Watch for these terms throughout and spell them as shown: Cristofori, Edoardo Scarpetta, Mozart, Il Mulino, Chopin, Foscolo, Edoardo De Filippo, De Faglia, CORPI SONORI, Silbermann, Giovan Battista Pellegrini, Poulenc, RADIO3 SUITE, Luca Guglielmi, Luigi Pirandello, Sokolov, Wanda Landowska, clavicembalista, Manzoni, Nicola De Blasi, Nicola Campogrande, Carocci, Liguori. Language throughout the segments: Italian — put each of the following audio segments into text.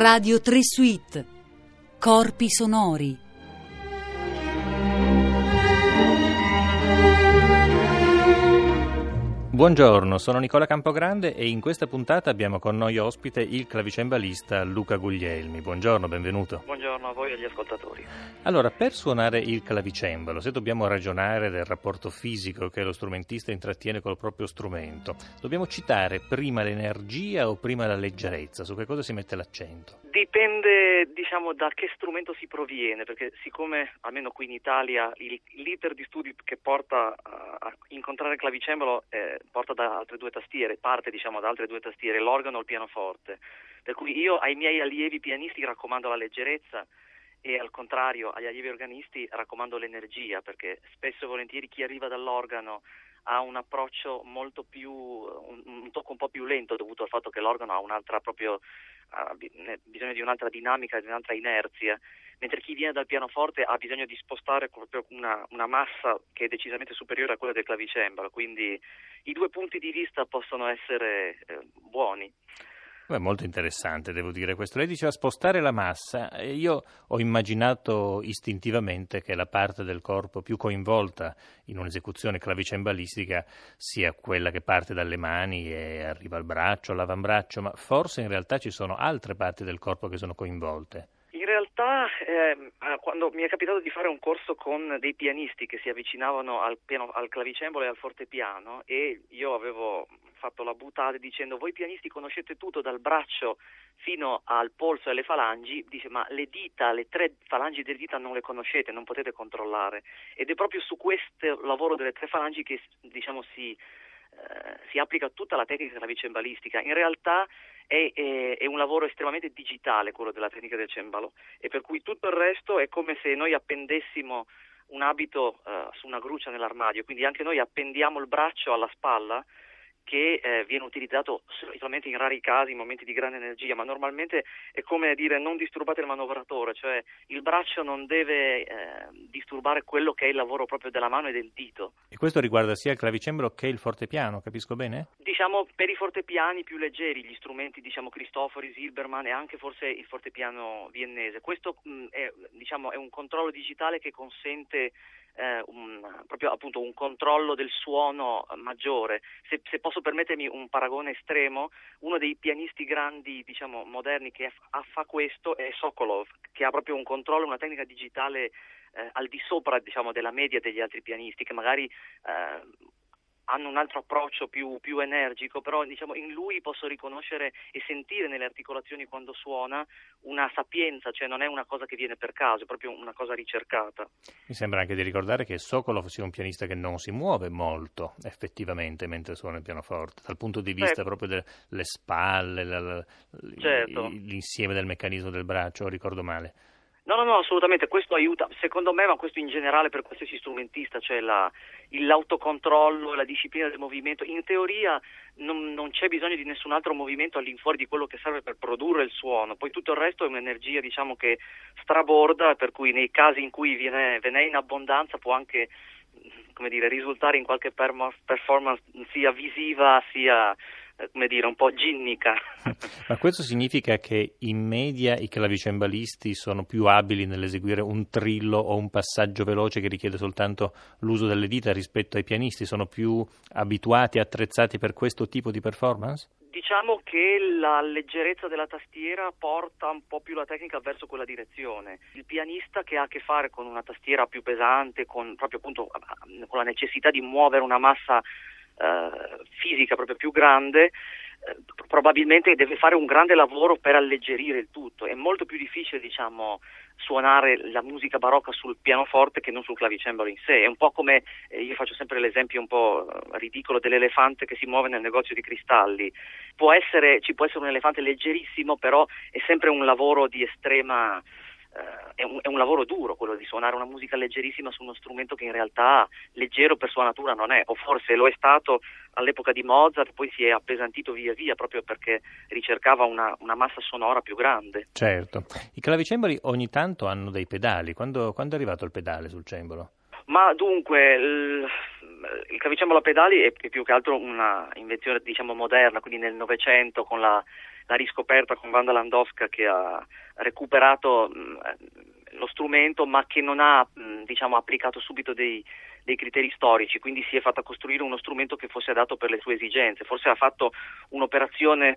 RADIO3 SUITE, Corpi Sonori. Buongiorno, sono Nicola Campogrande e in questa puntata abbiamo con noi ospite il clavicembalista Luca Guglielmi. Buongiorno, benvenuto. Buongiorno a voi e agli ascoltatori. Allora, per suonare il clavicembalo, se dobbiamo ragionare del rapporto fisico che lo strumentista intrattiene col proprio strumento, dobbiamo citare prima l'energia o prima la leggerezza? Su che cosa si mette l'accento? Dipende, da che strumento si proviene, perché siccome, almeno qui in Italia, l'iter di studi che porta a incontrare il clavicembalo porta da altre due tastiere, parte da altre due tastiere, l'organo e il pianoforte. Per cui io ai miei allievi pianisti raccomando la leggerezza e al contrario agli allievi organisti raccomando l'energia, perché spesso e volentieri chi arriva dall'organo ha un approccio molto più, un tocco un po' più lento dovuto al fatto che l'organo ha un'altra proprio, ha bisogno di un'altra dinamica, di un'altra inerzia, mentre chi viene dal pianoforte ha bisogno di spostare proprio una massa che è decisamente superiore a quella del clavicembalo, quindi i due punti di vista possono essere buoni. Beh, molto interessante, devo dire questo. Lei diceva spostare la massa, io ho immaginato istintivamente che la parte del corpo più coinvolta in un'esecuzione clavicembalistica sia quella che parte dalle mani e arriva al braccio, all'avambraccio, ma forse in realtà ci sono altre parti del corpo che sono coinvolte. Quando mi è capitato di fare un corso con dei pianisti che si avvicinavano al clavicembalo e al fortepiano, e io avevo fatto la buttata dicendo: voi pianisti conoscete tutto dal braccio fino al polso e alle falangi, dice, ma le dita, le tre falangi delle dita non le conoscete, non potete controllare. Ed è proprio su questo lavoro delle tre falangi che si applica tutta la tecnica clavicembalistica. In realtà è un lavoro estremamente digitale quello della tecnica del cembalo, e per cui tutto il resto è come se noi appendessimo un abito su una gruccia nell'armadio, quindi anche noi appendiamo il braccio alla spalla, che viene utilizzato solitamente in rari casi, in momenti di grande energia, ma normalmente è come dire non disturbate il manovratore, cioè il braccio non deve disturbare quello che è il lavoro proprio della mano e del dito. E questo riguarda sia il clavicembalo che il fortepiano, capisco bene? Per i fortepiani più leggeri, gli strumenti Cristofori, Silbermann e anche forse il fortepiano viennese. Questo è un controllo digitale che consente un controllo del suono maggiore. Se posso permettermi un paragone estremo, uno dei pianisti grandi moderni che fa questo è Sokolov, che ha proprio un controllo, una tecnica digitale al di sopra della media degli altri pianisti, che magari hanno un altro approccio più energico, però in lui posso riconoscere e sentire nelle articolazioni quando suona una sapienza, cioè non è una cosa che viene per caso, è proprio una cosa ricercata. Mi sembra anche di ricordare che Sokolov sia un pianista che non si muove molto effettivamente mentre suona il pianoforte, dal punto di vista proprio delle spalle, l'insieme del meccanismo del braccio, ricordo male. No, assolutamente, questo aiuta, secondo me, ma questo in generale per qualsiasi strumentista, cioè l'autocontrollo, la disciplina del movimento. In teoria non c'è bisogno di nessun altro movimento all'infuori di quello che serve per produrre il suono, poi tutto il resto è un'energia che straborda, per cui nei casi in cui ve ne è in abbondanza può anche risultare in qualche performance sia visiva sia un po' ginnica. Ma questo significa che in media i clavicembalisti sono più abili nell'eseguire un trillo o un passaggio veloce che richiede soltanto l'uso delle dita rispetto ai pianisti? Sono più abituati, attrezzati per questo tipo di performance? Che la leggerezza della tastiera porta un po' più la tecnica verso quella direzione. Il pianista che ha a che fare con una tastiera più pesante, con la necessità di muovere una massa fisica proprio più grande, probabilmente deve fare un grande lavoro per alleggerire il tutto. È molto più difficile suonare la musica barocca sul pianoforte che non sul clavicembalo in sé. È un po' come, io faccio sempre l'esempio un po' ridicolo dell'elefante che si muove nel negozio di cristalli. Ci può essere un elefante leggerissimo, però è sempre un lavoro di estrema è un lavoro duro quello di suonare una musica leggerissima su uno strumento che in realtà leggero per sua natura non è, o forse lo è stato all'epoca di Mozart, poi si è appesantito via via proprio perché ricercava una massa sonora più grande. Certo. I clavicembali ogni tanto hanno dei pedali. Quando è arrivato il pedale sul cembalo? Ma dunque, il clavicembalo a pedali è più che altro una invenzione moderna, quindi nel Novecento con la la riscoperta con Wanda Landowska, che ha recuperato lo strumento, ma che non ha applicato subito dei criteri storici, quindi si è fatta costruire uno strumento che fosse adatto per le sue esigenze. Forse ha fatto un'operazione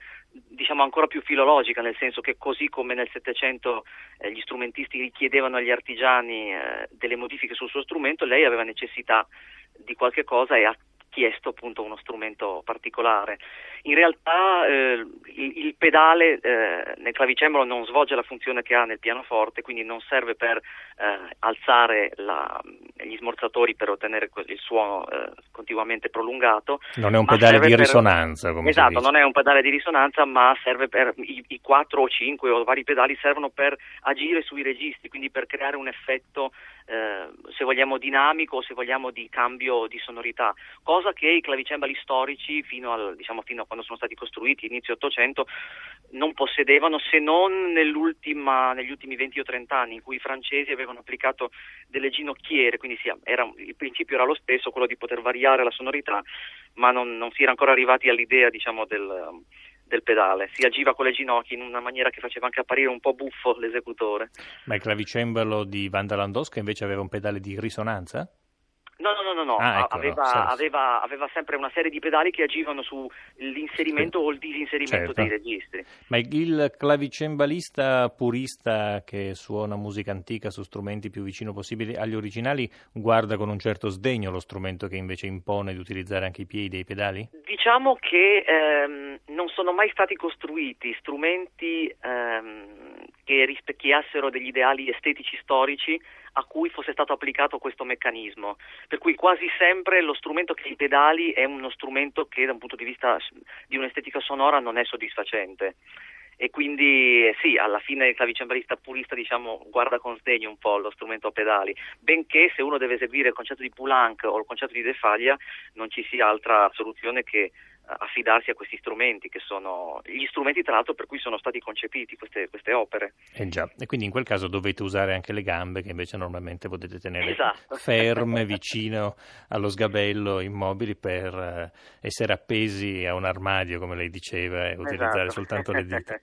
ancora più filologica, nel senso che così come nel Settecento gli strumentisti richiedevano agli artigiani delle modifiche sul suo strumento, lei aveva necessità di qualche cosa e ha chiesto appunto uno strumento particolare. In realtà il pedale nel clavicembalo non svolge la funzione che ha nel pianoforte, quindi non serve per alzare gli smorzatori per ottenere il suono continuamente prolungato. Non è un pedale di risonanza, come esatto, si dice. Non è un pedale di risonanza, ma serve per i 4 o 5 o vari pedali servono per agire sui registri, quindi per creare un effetto se vogliamo dinamico o se vogliamo di cambio di sonorità, cosa che i clavicembali storici fino a quando sono stati costruiti inizio Ottocento non possedevano, se non negli ultimi 20 o 30 anni in cui i francesi avevano applicato delle ginocchiere, quindi il principio era lo stesso, quello di poter variare la sonorità, ma non si era ancora arrivati all'idea del pedale. Si agiva con le ginocchia in una maniera che faceva anche apparire un po' buffo l'esecutore. Ma il clavicembalo di Wanda Landowska invece aveva un pedale di risonanza? No. Aveva sempre una serie di pedali che agivano sull'inserimento o il disinserimento, certo, dei registri. Ma il clavicembalista purista che suona musica antica su strumenti più vicino possibile agli originali guarda con un certo sdegno lo strumento che invece impone di utilizzare anche i piedi e i pedali? Diciamo che non sono mai stati costruiti strumenti che rispecchiassero degli ideali estetici storici a cui fosse stato applicato questo meccanismo, per cui quasi sempre lo strumento che i pedali è uno strumento che da un punto di vista di un'estetica sonora non è soddisfacente, e quindi sì, alla fine il clavicembalista purista guarda con sdegno un po' lo strumento a pedali, benché se uno deve eseguire il concerto di Poulenc o il concerto di De Faglia non ci sia altra soluzione che affidarsi a questi strumenti, che sono gli strumenti tra l'altro per cui sono stati concepiti queste opere. Già, e quindi in quel caso dovete usare anche le gambe, che invece normalmente potete tenere, esatto, ferme vicino allo sgabello, immobili, per essere appesi a un armadio, come lei diceva, e utilizzare, esatto, soltanto le dita.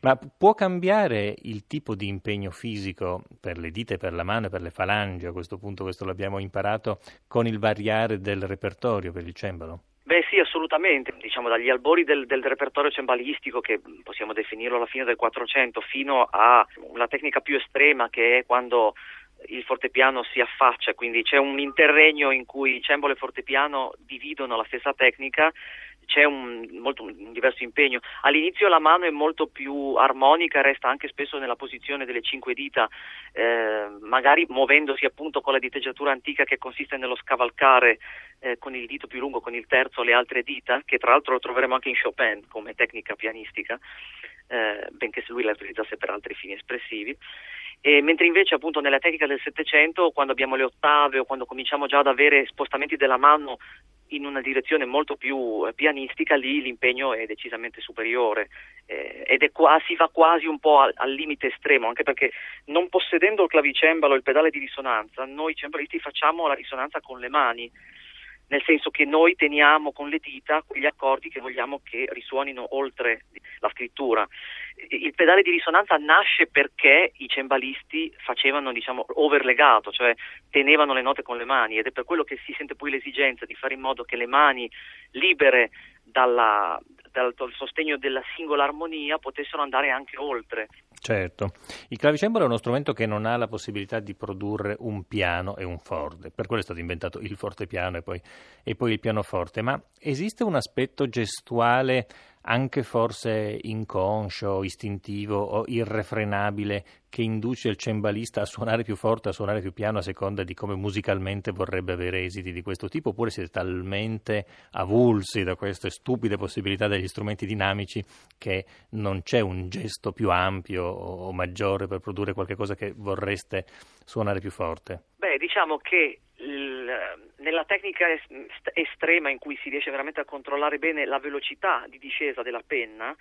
Ma può cambiare il tipo di impegno fisico per le dita, per la mano e per le falangi, a questo punto questo l'abbiamo imparato, con il variare del repertorio per il cembalo? Beh sì, assolutamente, dagli albori del repertorio cembalistico, che possiamo definirlo alla fine del 400, fino a una tecnica più estrema che è quando il fortepiano si affaccia, quindi c'è un interregno in cui cembalo e fortepiano dividono la stessa tecnica, c'è un diverso impegno. All'inizio la mano è molto più armonica, resta anche spesso nella posizione delle 5 dita, magari muovendosi appunto con la diteggiatura antica che consiste nello scavalcare con il dito più lungo, con il terzo, le altre dita, che tra l'altro lo troveremo anche in Chopin come tecnica pianistica, benché se lui la utilizzasse per altri fini espressivi. E mentre invece appunto nella tecnica del Settecento, quando abbiamo le ottave o quando cominciamo già ad avere spostamenti della mano in una direzione molto più pianistica, lì l'impegno è decisamente superiore ed si va quasi un po' al limite estremo, anche perché non possedendo il clavicembalo, il pedale di risonanza, noi cembalisti facciamo la risonanza con le mani, nel senso che noi teniamo con le dita quegli accordi che vogliamo che risuonino oltre la scrittura. Il pedale di risonanza nasce perché i cembalisti facevano, overlegato, cioè tenevano le note con le mani, ed è per quello che si sente poi l'esigenza di fare in modo che le mani libere dal sostegno della singola armonia potessero andare anche oltre. Certo, il clavicembalo è uno strumento che non ha la possibilità di produrre un piano e un forte, per quello è stato inventato il fortepiano e poi il pianoforte, ma esiste un aspetto gestuale anche forse inconscio, istintivo o irrefrenabile che induce il cembalista a suonare più forte, a suonare più piano a seconda di come musicalmente vorrebbe avere esiti di questo tipo, oppure siete talmente avulsi da queste stupide possibilità degli strumenti dinamici che non c'è un gesto più ampio o maggiore per produrre qualche cosa che vorreste suonare più forte? Beh, che nella tecnica estrema in cui si riesce veramente a controllare bene la velocità di discesa della penna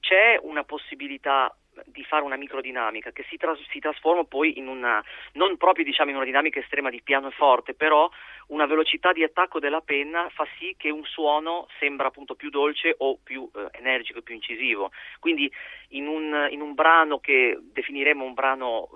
c'è una possibilità di fare una microdinamica che si trasforma poi in una, non proprio diciamo in una dinamica estrema di pianoforte, però una velocità di attacco della penna fa sì che un suono sembra appunto più dolce o più energico, più incisivo. Quindi in un brano che definiremo un brano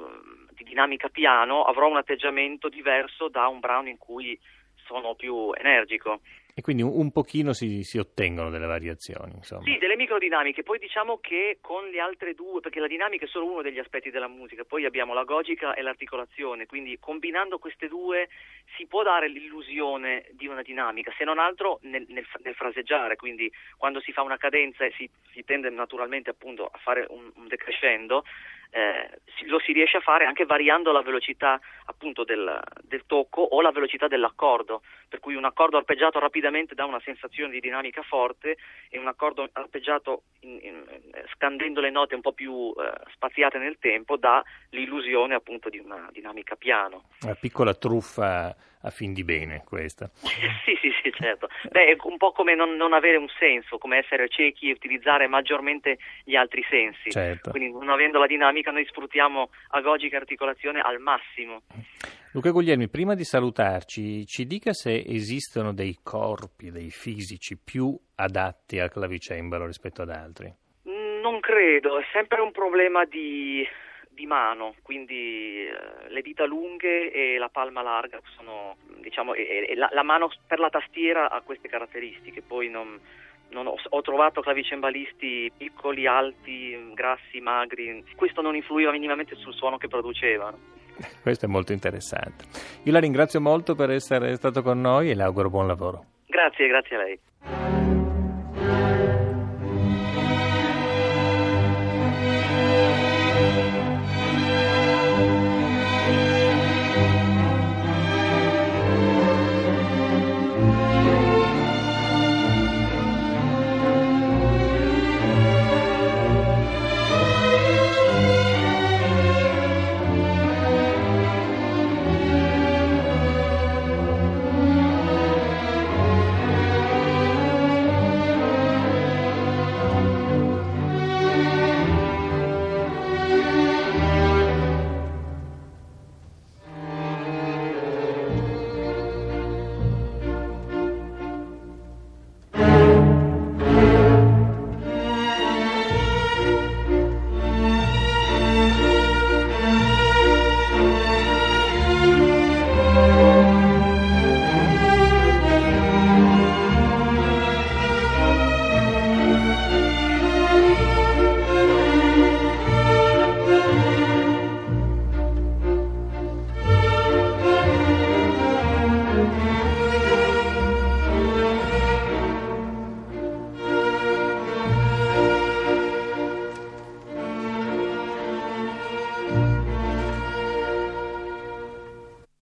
di dinamica piano avrò un atteggiamento diverso da un brano in cui sono più energico. E quindi un pochino si ottengono delle variazioni, insomma. Sì, delle microdinamiche. Poi diciamo che con le altre due, perché la dinamica è solo uno degli aspetti della musica, poi abbiamo l'agogica e l'articolazione, quindi combinando queste due si può dare l'illusione di una dinamica, se non altro nel fraseggiare. Quindi quando si fa una cadenza e si tende naturalmente appunto a fare un decrescendo, lo si riesce a fare anche variando la velocità appunto del tocco o la velocità dell'accordo, per cui un accordo arpeggiato rapidamente dà una sensazione di dinamica forte e un accordo arpeggiato scandendo le note un po' più spaziate nel tempo dà l'illusione appunto di una dinamica piano. Una piccola truffa a fin di bene questa. sì, certo. Beh, è un po' come non avere un senso, come essere ciechi e utilizzare maggiormente gli altri sensi. Certo. Quindi non avendo la dinamica noi sfruttiamo agogica articolazione al massimo. Luca Guglielmi, prima di salutarci, ci dica se esistono dei corpi, dei fisici più adatti al clavicembalo rispetto ad altri. Non credo, è sempre un problema di mano, quindi le dita lunghe e la palma larga sono, diciamo, la mano per la tastiera ha queste caratteristiche, poi ho trovato clavicembalisti piccoli, alti, grassi, magri. Questo non influiva minimamente sul suono che producevano. Questo è molto interessante. Io la ringrazio molto per essere stato con noi e le auguro buon lavoro. Grazie a lei.